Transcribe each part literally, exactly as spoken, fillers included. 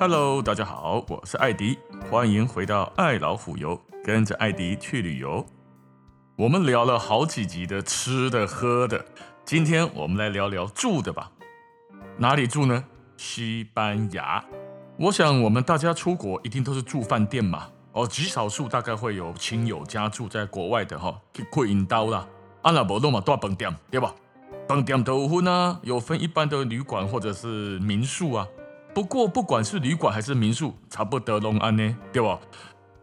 Hello， 大家好，我是艾迪，欢迎回到爱老虎游，跟着艾迪去旅游。我们聊了好几集的吃的喝的，今天我们来聊聊住的吧。哪里住呢？西班牙。我想我们大家出国一定都是住饭店嘛，哦，极少数大概会有亲友家住在国外的哈，去过引刀啦。啊，那不然嘛，住饭店对吧？饭店都有分啊，有分一般的旅馆或者是民宿啊。不过不管是旅馆还是民宿，差不多都安呢，对吧？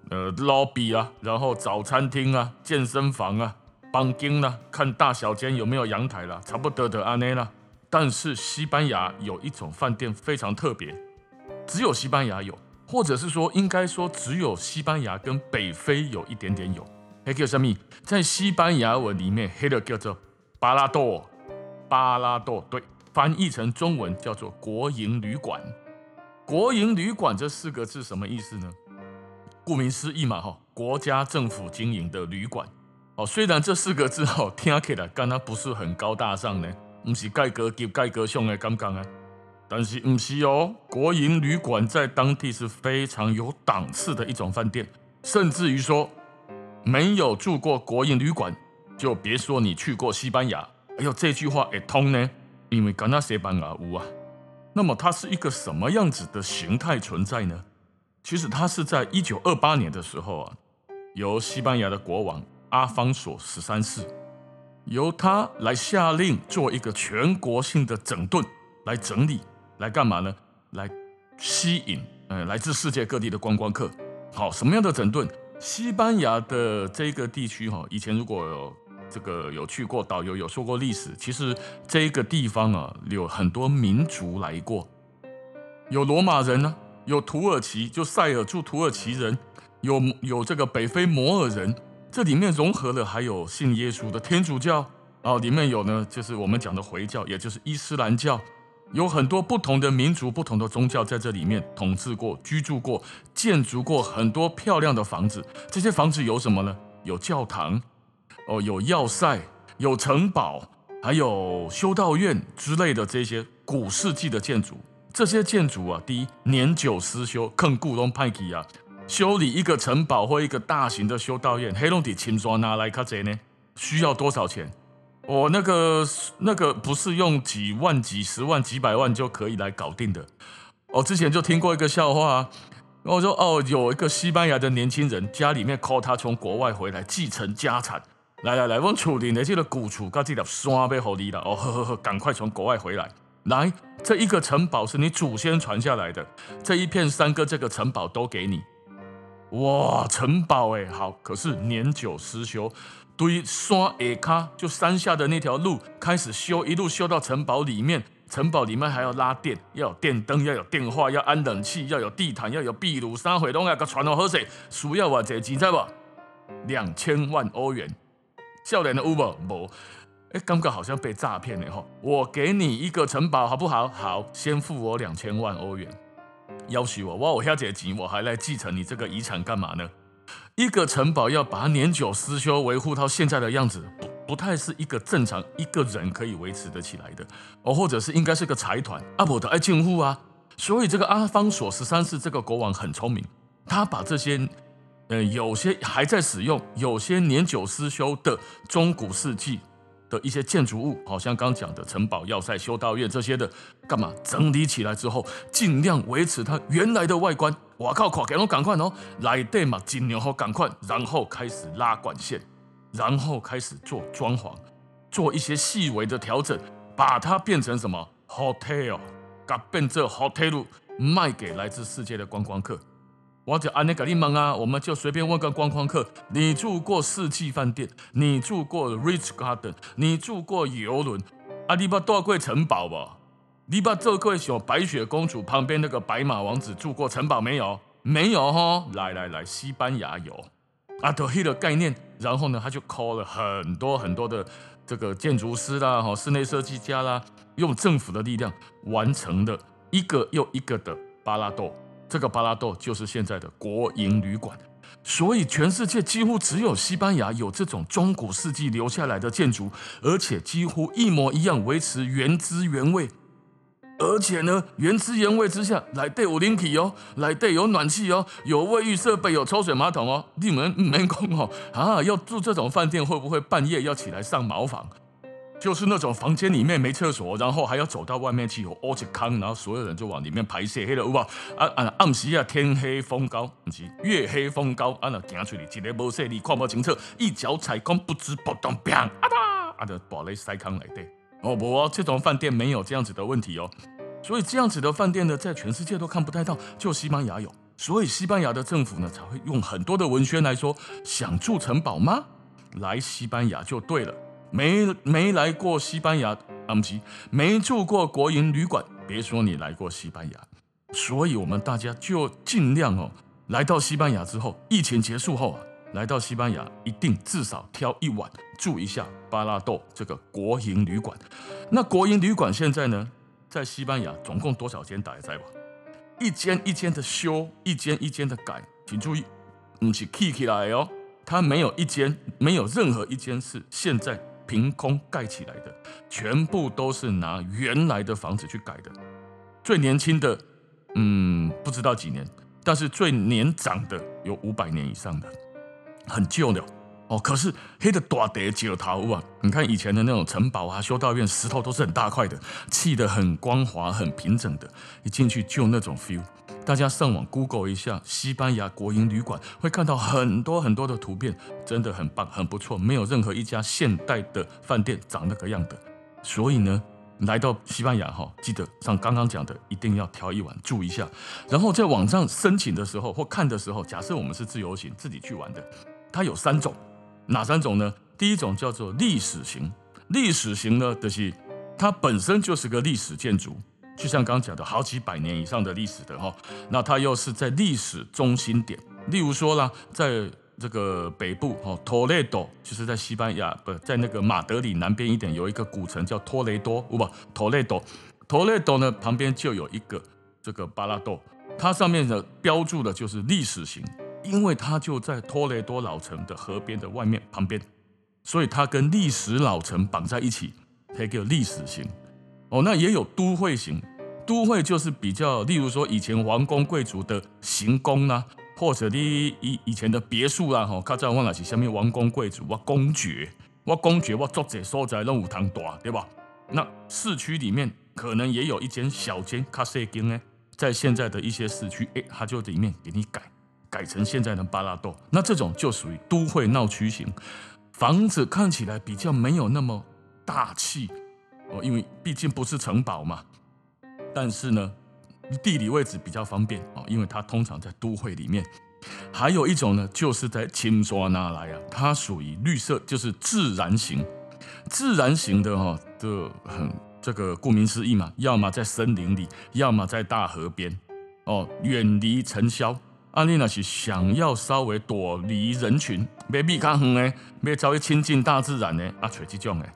呃 ，lobby 啊，然后早餐厅啊，健身房啊，房间啦、啊，看大小间有没有阳台啦，差不多都安呢啦。但是西班牙有一种饭店非常特别，只有西班牙有，或者是说应该说只有西班牙跟北非有一点点有。那叫什么？在西班牙文里面，那个叫做巴拉多，巴拉多，对。翻译成中文叫做国营旅馆。国营旅馆这四个字什么意思呢？顾名思义嘛，国家政府经营的旅馆。虽然这四个字听起来刚刚不是很高大上呢，不是盖格级盖格上的感觉，但是不是哦，国营旅馆在当地是非常有档次的一种饭店，甚至于说没有住过国营旅馆，就别说你去过西班牙。哎呦，这句话也通呢。因为刚刚西班牙屋啊，那么它是一个什么样子的形态存在呢？其实它是在一九二八年的时候啊，由西班牙的国王阿方索十三世，由他来下令做一个全国性的整顿，来整理，来干嘛呢？来吸引、呃、来自世界各地的观光客。好，什么样的整顿？西班牙的这个地区、哦、以前如果有这个有去过，导游有说过历史。其实这个地方啊，有很多民族来过，有罗马人呢、啊，有土耳其，就塞尔柱土耳其人，有有这个北非摩尔人，这里面融合了还有信耶稣的天主教啊，里面有呢就是我们讲的回教，也就是伊斯兰教，有很多不同的民族、不同的宗教在这里面统治过、居住过、建筑过很多漂亮的房子。这些房子有什么呢？有教堂。哦、有要塞，有城堡，还有修道院之类的这些古世纪的建筑。这些建筑啊，第一年久失修，坑古龙派基啊，修理一个城堡或一个大型的修道院，黑龙底青砖拿来卡贼呢，需要多少钱？哦，那个那个不是用几万、几十万、几百万就可以来搞定的。我、哦、之前就听过一个笑话、啊。我说哦，有一个西班牙的年轻人，家里面靠他从国外回来继承家产。来来来，我厝里的这个古厝跟这条山要给你啦！哦呵呵呵，赶快从国外回来。来，这一个城堡是你祖先传下来的，这一片山跟这个城堡都给你。哇，城堡哎，好，可是年久失修，对山下卡就山下的那条路开始修，一路修到城堡里面。城堡里面还要拉电，要有电灯，要有电话，要安冷气，要有地毯，要有壁炉，啥回拢要个传到河水，需要偌济钱，知无？两千万欧元。少年的有无？无，哎，感觉好像被诈骗嘞吼！我给你一个城堡好不好？好，先付我两千万欧元。要挟我，哇！我要这钱，我还来继承你这个遗产干嘛呢？一个城堡要把它年久失修，维护到现在的样子，不不太是一个正常一个人可以维持得起来的哦，或者是应该是个财团啊，不得爱进户啊。所以这个阿方索十三世这个国王很聪明，他把这些。呃、有些还在使用，有些年久失修的中古世纪的一些建筑物，好像刚讲的城堡、要塞、修道院这些的，干嘛整理起来之后，尽量维持它原来的外观。哇靠，快给我赶快哦！来对嘛，尽量好赶快，然后开始拉管线，然后开始做装潢，做一些细微的调整，把它变成什么 hotel， 把变成 hotel 卖给来自世界的观光客。我就按那个你们啊，我们就随便问个观光客，你住过世纪饭店，你住过 Rich Garden， 你住过游轮，啊，你把住过城堡吧？你把这个小白雪公主旁边那个白马王子住过城堡没有？没有哈，来来来，西班牙有啊，就那个概念。然后呢，他就 call 了很多很多的这个建筑师啦，哈，室内设计家啦，用政府的力量完成了一个又一个的巴拉多。这个巴拉多就是现在的国营旅馆，所以全世界几乎只有西班牙有这种中古世纪留下来的建筑，而且几乎一模一样维持原汁原味。而且呢，原汁原味之下，内底有冷气哦，内底有暖气哦，有卫浴设备，有抽水马桶哦。你们唔免讲哦，啊，要住这种饭店会不会半夜要起来上茅房？就是那种房间里面没厕所，然后还要走到外面去有挖一坑，然后所有人就往里面排泄，迄、那个有无？啊啊，暗时啊天黑风高，唔是月黑风高，啊那行出去一个无细力，看无清楚，一脚踩空，不知不动，砰！啊哒，啊就把你塞坑内底。 哦不哦，这种饭店没有这样子的问题哦，所以这样子的饭店呢，在全世界都看不太到，就西班牙有。所以西班牙的政府呢，才会用很多的文宣来说，想住城堡吗？来西班牙就对了。没没来过西班牙，啊不是，没住过国营旅馆，别说你来过西班牙。所以我们大家就尽量哦，来到西班牙之后，疫情结束后啊。 来到西班牙，一定至少挑一晚住一下巴拉豆这个国营旅馆。那国营旅馆现在呢，在西班牙总共多少间？大家知道吧？一间一间的修，一间一间的改。请注意，不是起起来哦，它没有一间，没有任何一间是现在凭空盖起来的，全部都是拿原来的房子去改的。最年轻的，嗯，不知道几年，但是最年长的有五百年以上的。 很旧的哦，可是黑的大地石头啊，你看以前的那种城堡啊、修道院，石头都是很大块的，砌得很光滑、很平整的，一进去就那种 feel。大家上网 Google 一下西班牙国营旅馆，会看到很多很多的图片，真的很棒、很不错，没有任何一家现代的饭店长那个样的。所以呢，来到西班牙哈，记得像刚刚讲的，一定要挑一晚住一下，然后在网上申请的时候或看的时候，假设我们是自由行自己去玩的。 它有三种，哪三种呢？第一种叫做历史型，历史型呢，就是它本身就是个历史建筑，就像刚刚讲的好几百年以上的历史的哈、哦。那它又是在历史中心点，例如说啦，在这个北部哈 ，Toledo 就是在西班牙不、呃，在那个马德里南边一点有一个古城叫托雷多，不 ，Toledo，Toledo 呢旁边就有一个这个巴拉多，它上面的标注的就是历史型。 因为它就在托雷多老城的河边的外面旁边，所以它跟历史老城绑在一起，才叫历史型。哦，那也有都会型，都会就是比较，例如说以前王公贵族的行宫啊，或者你以以前的别墅啦、啊，吼、哦，较早我那是什么王公贵族，我公爵，我公爵，我作者所在拢有通大，对吧？那市区里面可能也有一间小间较细间呢，在现在的一些市区，哎，它就里面给你改。 改成现在的巴拉豆，那这种就属于都会闹区型，房子看起来比较没有那么大气哦，因为毕竟不是城堡嘛。但是呢，地理位置比较方便哦，因为它通常在都会里面。还有一种呢，就是在清沙那来啊，它属于绿色，就是自然型。自然型的哈、哦，很这个顾名思义嘛，要么在森林里，要么在大河边哦，远离尘嚣。 啊，你若是想要稍微躲离人群，要避较远的，要稍微亲近大自然的，啊，找这种的。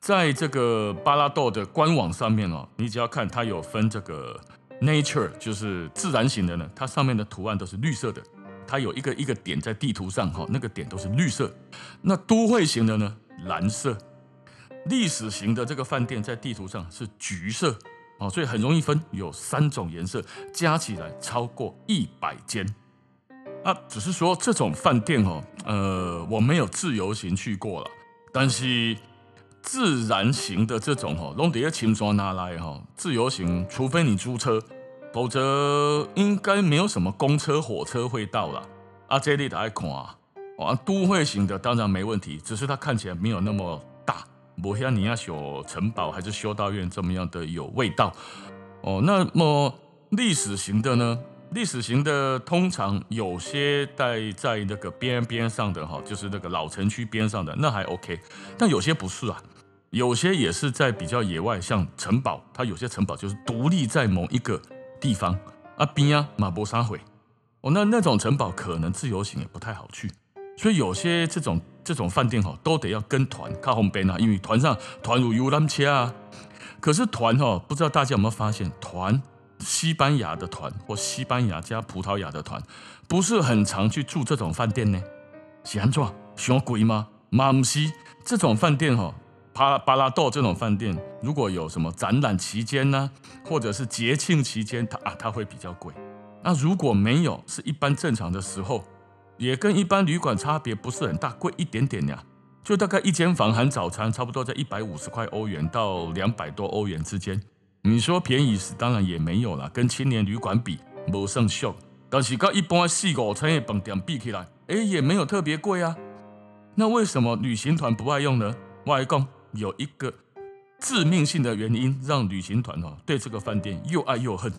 在这个巴拉豆的官网上面哦，你只要看它有分这个 nature， 就是自然型的呢，它上面的图案都是绿色的，它有一个一个点在地图上哈，那个点都是绿色。那都会型的呢，蓝色。历史型的这个饭店在地图上是橘色。 哦，所以很容易分，有三种颜色，加起来超过一百间。啊，只是说这种饭店哦，呃，我没有自由行去过了，但是自然型的这种哦，拢得要轻装拿来哈、哦。自由行，除非你租车，否则应该没有什么公车、火车会到啦。啊，这里大家看啊，啊，都会型的当然没问题，只是它看起来没有那么。 不像你要修城堡还是修道院这么样的有味道哦。那么历史型的呢？历史型的通常有些在在那个边边上的哈，就是那个老城区边上的那还 OK， 但有些不是啊，有些也是在比较野外，像城堡，它有些城堡就是独立在某一个地方啊边啊马博沙毁哦，那那种城堡可能自由行也不太好去，所以有些这种。 这种饭店哈、哦、都得要跟团，靠方便啊，因为团上团有游览车啊。可是团哈、哦，不知道大家有没有发现，团西班牙的团或西班牙加葡萄牙的团，不是很常去住这种饭店呢？是安怎？太贵吗？嘛不是，这种饭店哈、哦，巴巴拉豆这种饭店，如果有什么展览期间呢、啊，或者是节庆期间，它啊它会比较贵。那如果没有，是一般正常的时候，也跟一般旅馆差别不是很大，贵一点点呀、啊，就大概一间房含早餐，差不多在一百五十块欧元到两百多欧元之间。你说便宜是当然也没有啦，跟青年旅馆比没算俗，但是跟一般四五千的饭店比起来，哎也没有特别贵啊。那为什么旅行团不爱用呢？我来讲，有一个致命性的原因，让旅行团哦对这个饭店又爱又恨。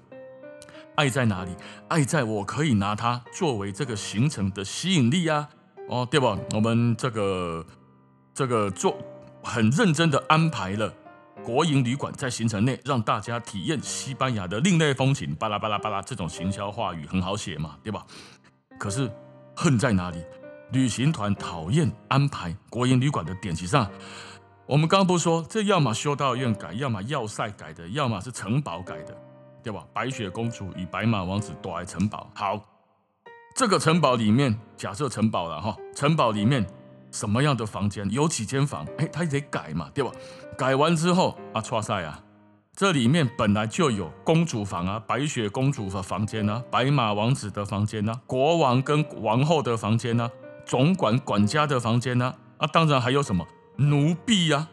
爱在哪里？爱在我可以拿它作为这个行程的吸引力啊，哦对吧？我们这个这个做很认真的安排了国营旅馆在行程内，让大家体验西班牙的另类风情，巴拉巴拉巴拉，这种行销话语很好写嘛，对吧？可是恨在哪里？旅行团讨厌安排国营旅馆的典籍上，我们刚刚不是说，这要么修道院改，要么要塞改的，要么是城堡改的，对吧？白雪公主与白马王子躲在城堡。好，这个城堡里面，假设城堡了哈，城堡里面什么样的房间，有几间房，哎，它得改嘛，对吧？改完之后啊，唰塞啊，这里面本来就有公主房啊，白雪公主的房间啊，白马王子的房间啊，国王跟王后的房间啊。总管管家的房间啊，啊，当然还有什么奴婢啊、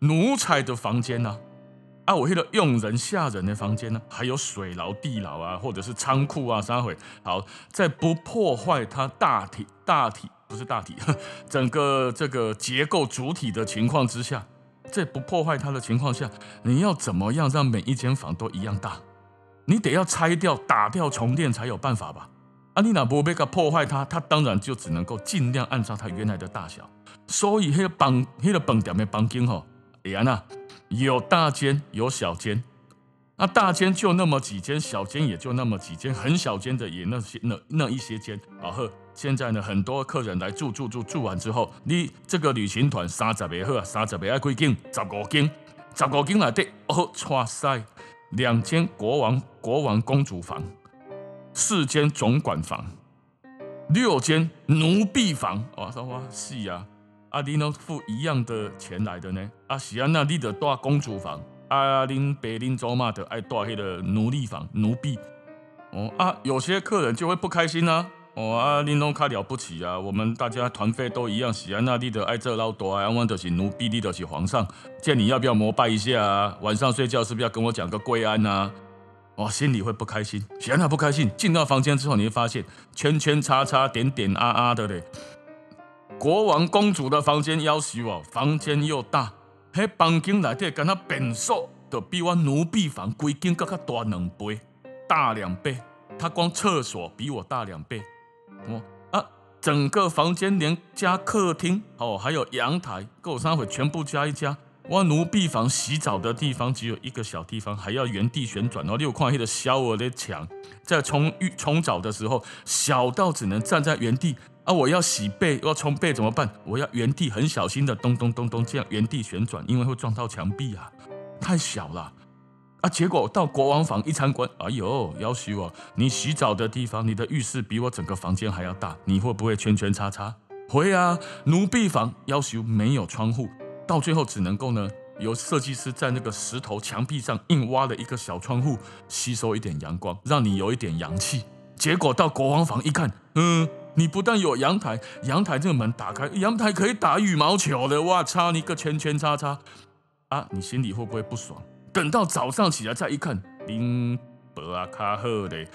奴才的房间啊，啊，我记得佣人下人的房间啊，还有水牢、地牢啊，或者是仓库啊，啥会好，在不破坏它大体大体不是大体，整个这个结构主体的情况之下，在不破坏它的情况下，你要怎么样让每一间房都一样大？你得要拆掉、打掉、重建才有办法吧？啊，你若无要甲破坏它，它当然就只能够尽量按照它原来的大小。所以迄个房、迄个饭店的房间吼，会安那有大间有小间，那、啊、大间就那么几间，小间也就那么几间，很小间的也那些那那一些间。啊呵，现在呢，很多客人来住住住住完之后，你这个旅行团三十个好啊，三十个爱几间，十五间，十五间内底哦，哇塞，两间国王国王公主房。四间总管房，六间奴婢房，哇塞哇是啊，啊你都付一样的钱来的呢，啊是啊，那你得住公主房，啊恁爸恁祖妈的爱住迄个奴隶房奴婢，哦啊有些客人就会不开心啊，哦啊恁拢较了不起啊，我们大家团费都一样，是啊，那你得爱这老多啊，我就是奴婢，你就是皇上，见你要不要膜拜一下啊？晚上睡觉是不是要跟我讲个跪安啊？哦，心里会不开心，显然不开心。进到房间之后，你会发现圈圈叉叉、点点啊啊的嘞。国王公主的房间要求哦，房间又大，迄房间内底敢那便所就比我奴婢房规间更加大两倍，大两倍。他光厕所比我大两倍。哦啊，整个房间连加客厅哦，还有阳台，够三回全部加一加。我奴婢房洗澡的地方只有一个小地方，还要原地旋转，然后六块黑的小我的墙，在冲浴冲澡的时候，小到只能站在原地啊！我要洗背，要冲背怎么办？我要原地很小心的咚咚咚咚这样原地旋转，因为会撞到墙壁啊！太小了啊！结果到国王房一参观，哎呦，要死我！你洗澡的地方，你的浴室比我整个房间还要大，你会不会圈圈叉叉？会啊！奴婢房要求没有窗户。到最后只能够呢，由设计师在那个石头墙壁上硬挖了一个小窗户，吸收一点阳光，让你有一点阳气。结果到国王房一看，嗯，你不但有阳台，阳台这个门打开，阳台可以打羽毛球的，哇，插你个圈圈叉叉啊！你心里会不会不爽？等到早上起来再一看，林伯啊，卡赫嘞，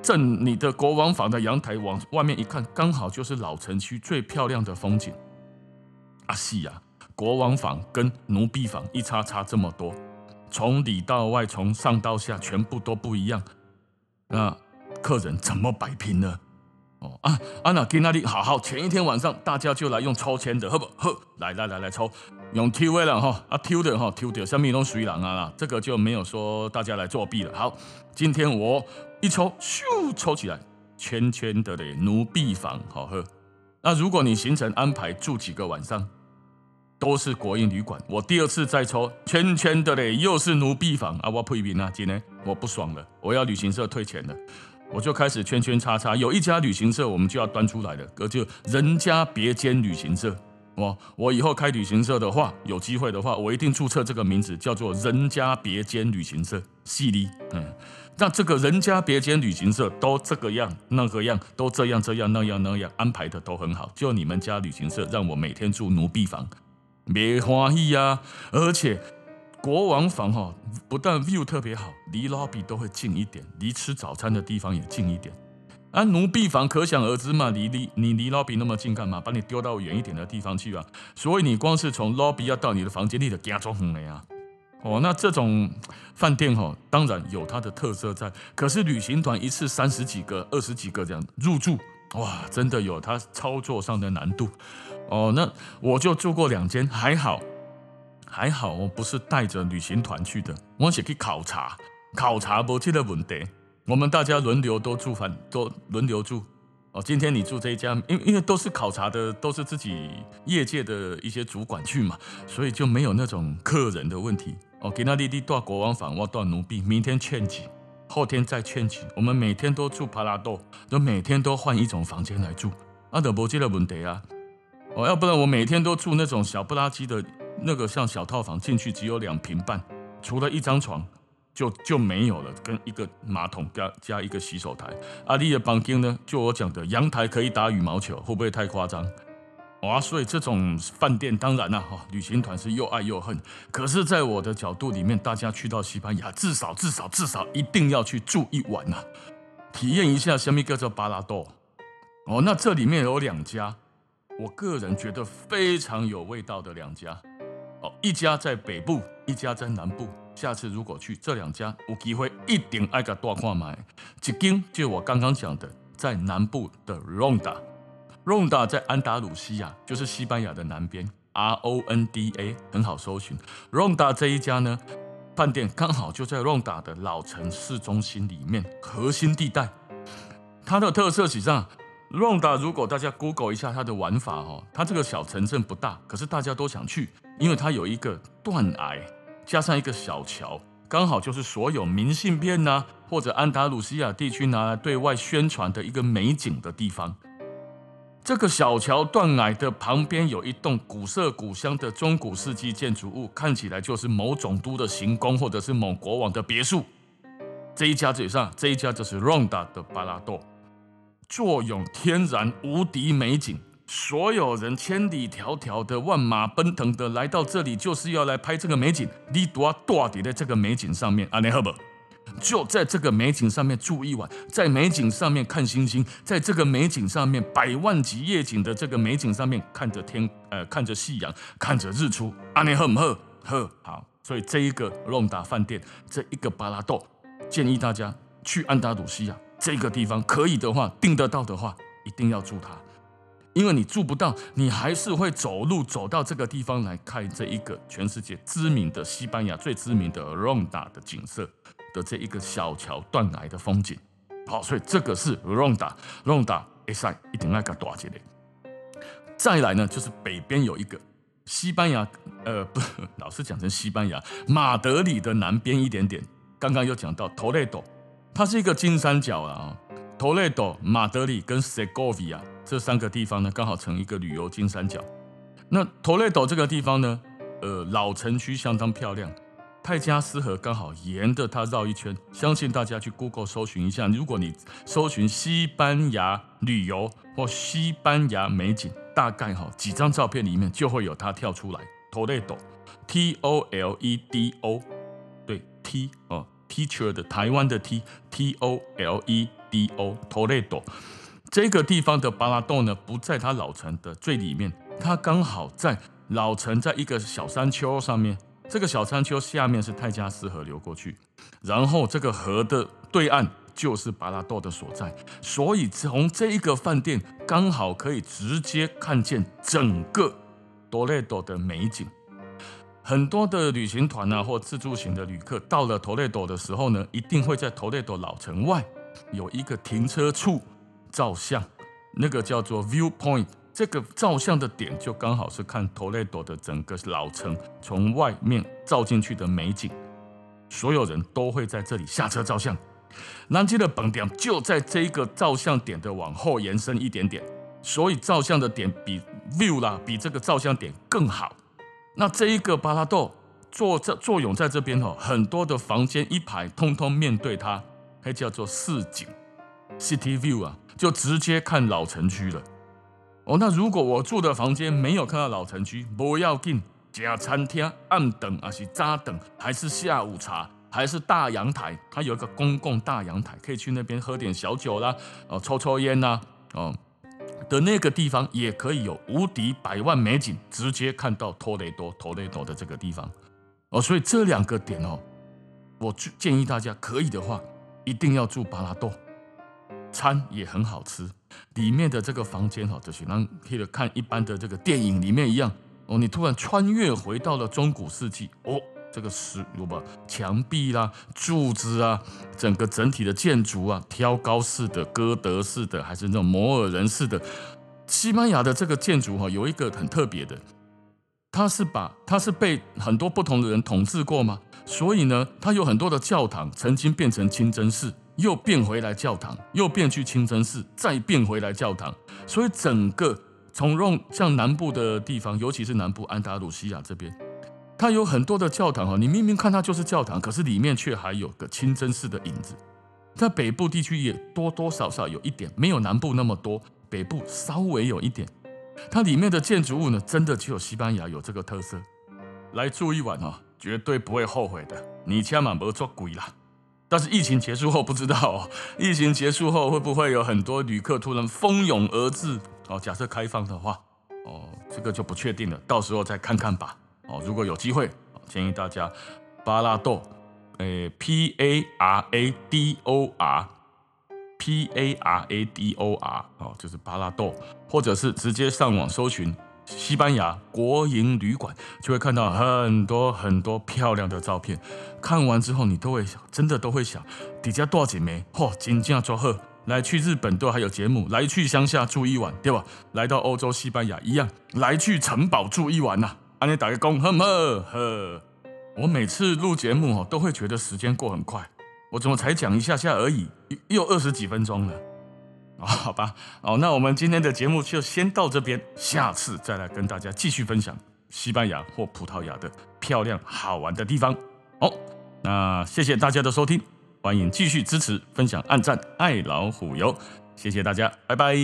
正你的国王房的阳台往外面一看，刚好就是老城区最漂亮的风景。啊，是啊。国王房跟奴婢房一差差这么多，从里到外，从上到下，全部都不一样。那客人怎么摆平呢？哦啊啊！那今那里好好，前一天晚上大家就来用抽签的，好不好？来来来来抽，用抽的啦哈，啊抽的哈，抽的下面都水人啊啦，这个就没有说大家来作弊了。好，今天我一抽，咻抽起来，圈圈的嘞，奴婢房好喝。那如果你行程安排住几个晚上？都是国营旅馆，我第二次再抽圈圈的嘞，又是奴婢房啊！我批评啊，今天我不爽了，我要旅行社退钱了，我就开始圈圈叉叉。有一家旅行社我们就要端出来了，就人家别间旅行社，我我以后开旅行社的话，有机会的话，我一定注册这个名字，叫做人家别间旅行社，系哩。嗯，那这个人家别间旅行社都这个样那个样，都这样这样那样那样安排的都很好，就你们家旅行社让我每天住奴婢房，没欢喜啊！而且国王房哈、哦，不但 view 特别好，离 lobby 都会近一点，离吃早餐的地方也近一点。 啊，奴婢房可想而知嘛，离离你离 lobby 那么近干嘛？把你丢到远一点的地方去啊！所以你光是从 lobby 要到你的房间，你得加装很累啊。哦，那这种饭店哦，当然有它的特色在，可是旅行团一次三十几个、二十几个这样入住，哇，真的有它操作上的难度。哦，那我就住过两间，还好，还好我不是带着旅行团去的，我是去考察，考察没这个问题。 我们大家轮流都住饭，都轮流住。哦，今天你住这一家，因为因为都是考察的，都是自己业界的一些主管去嘛，所以就没有那种客人的问题。哦，今天你住国王房，我住奴婢，明天 change， 后天再 change。我们每天都住 parador， 就每天都换一种房间来住，啊，就没这个问题啊。哦，要不然我每天都住那种小不拉几的那个像小套房，进去只有两平半，除了一张床。 就就没有了，跟一个马桶加加一个洗手台。啊，你的房间呢？就我讲的，阳台可以打羽毛球，会不会太夸张？哇、啊，所以这种饭店当然啦、啊，哈、哦，旅行团是又爱又恨。可是，在我的角度里面，大家去到西班牙，至少至少至少一定要去住一晚啊，体验一下什么叫做巴拉多。哦，那这里面有两家，我个人觉得非常有味道的两家。哦，一家在北部，一家在南部。 下次如果去这两家有机会，一定要给大看看。一间就我刚刚讲的，在南部的 Ronda，Ronda 在安达鲁西亚，就是西班牙的南边 ，R O N D A 很好搜寻。Ronda 这一家呢，饭店刚好就在 Ronda 的老城市中心里面，核心地带。它的特色是这样。 Ronda， 如果大家 Google 一下它的玩法哦，它这个小城镇不大，可是大家都想去，因为它有一个断崖。 加上一个小桥，刚好就是所有明信片呐、啊，或者安达鲁西亚地区拿来对外宣传的一个美景的地方。这个小桥断崖的旁边有一栋古色古香的中古世纪建筑物，看起来就是某总督的行宫或者是某国王的别墅。这一家嘴上，这一家就是 Ronda 的巴拉多，坐拥天然无敌美景。 所有人千里迢迢的、万马奔腾的来到这里，就是要来拍这个美景。你多多地在这个美景上面，安尼好不？就在这个美景上面住一晚，在美景上面看星星，在这个美景上面百万级夜景的这个美景上面看着天，呃，看着夕阳，看着日出，安尼好唔好？好，好。所以这一个 Ronda 饭店，这一个巴拉豆，建议大家去安达鲁西亚这个地方，可以的话，订得到的话，一定要住它。 因为你住不到，你还是会走路走到这个地方来看这一个全世界知名的西班牙最知名的 Ronda 的景色的这一个小桥断崖的风景。好，所以这个是 Ronda，Ronda 会使一定要给大一个。再来呢，就是北边有一个西班牙，呃，不，老是讲成西班牙，马德里的南边一点点。刚刚又讲到 Toledo， 它是一个金三角啊、哦、，Toledo、马德里跟 Segovia。 这三个地方呢，刚好成一个旅游金三角。那 Toledo 这个地方呢，呃，老城区相当漂亮。泰加斯河刚好沿着它绕一圈，相信大家去 Google 搜寻一下。如果你搜寻西班牙旅游或西班牙美景，大概哈、哦、几张照片里面就会有它跳出来。Toledo，T O L E D O， 对 T 哦 ，Teacher 的台湾的 T，T O L E D O，Toledo。 这个地方的巴拉多呢，不在它老城的最里面，它刚好在老城在一个小山丘上面。这个小山丘下面是泰加斯河流过去，然后这个河的对岸就是巴拉多的所在。所以从这一个饭店刚好可以直接看见整个多雷多的美景。很多的旅行团啊或自助型的旅客到了多雷多的时候呢，一定会在多雷多老城外有一个停车处。 照相，那个叫做 viewpoint， 这个照相的点就刚好是看 Toledo 的整个老城从外面照进去的美景，所有人都会在这里下车照相。南京的本点就在这个照相点的往后延伸一点点，所以照相的点比 view 啦，比这个照相点更好。那这一个巴拉豆坐这坐拥在这边哦，很多的房间一排，通通面对它，它叫做市景 （city view） 啊，就直接看老城区了。哦，那如果我住的房间没有看到老城区，不要紧，假餐厅暗等还是扎等，还是下午茶。 还是大阳台，它有一个公共大阳台，可以去那边喝点小酒啦，哦，抽抽烟啦，哦的那个地方也可以有无敌百万美景，直接看到托雷多托雷多的这个地方，哦，所以这两个点哦，我建议大家可以的话，一定要住巴拉多，餐也很好吃，里面的这个房间哦，就是让可以看一般的这个电影里面一样，哦，你突然穿越回到了中古世纪，哦。 这个石有吧，墙壁啦、啊、柱子啊，整个整体的建筑啊，挑高式的、哥德式的，还是那种摩尔人式的。西班牙的这个建筑哈、哦，有一个很特别的，它是把它是被很多不同的人统治过嘛，所以呢，它有很多的教堂曾经变成清真寺，又变回来教堂，又变去清真寺，再变回来教堂，所以整个从用像南部的地方，尤其是南部安达鲁西亚这边。 它有很多的教堂哈，你明明看它就是教堂，可是里面却还有个清真寺的影子。在北部地区也多多少少有一点，没有南部那么多，北部稍微有一点。它里面的建筑物呢，真的只有西班牙有这个特色。来住一晚哦，绝对不会后悔的。你千万别做鬼啦！但是疫情结束后不知道哦，疫情结束后会不会有很多旅客突然蜂拥而至？哦，假设开放的话，哦，这个就不确定了，到时候再看看吧。 哦，如果有机会，建议大家巴拉豆，诶 ，P A R A D O R，P A R A D O R， 哦，就是巴拉豆，或者是直接上网搜寻西班牙国营旅馆，就会看到很多很多漂亮的照片。看完之后，你都会想，真的都会想，底下多少姐妹，嚯、哦，真正做好。来去日本都还有节目，来去乡下住一晚，对吧？来到欧洲西班牙一样，来去城堡住一晚呐、啊。 安尼打个工，呵呵呵。我每次录节目哦，都会觉得时间过很快。我怎么才讲一下下而已，又二十几分钟了。哦，好吧，哦，那我们今天的节目就先到这边，下次再来跟大家继续分享西班牙或葡萄牙的漂亮好玩的地方。好，那谢谢大家的收听，欢迎继续支持、分享、按赞、爱老虎油，谢谢大家，拜拜。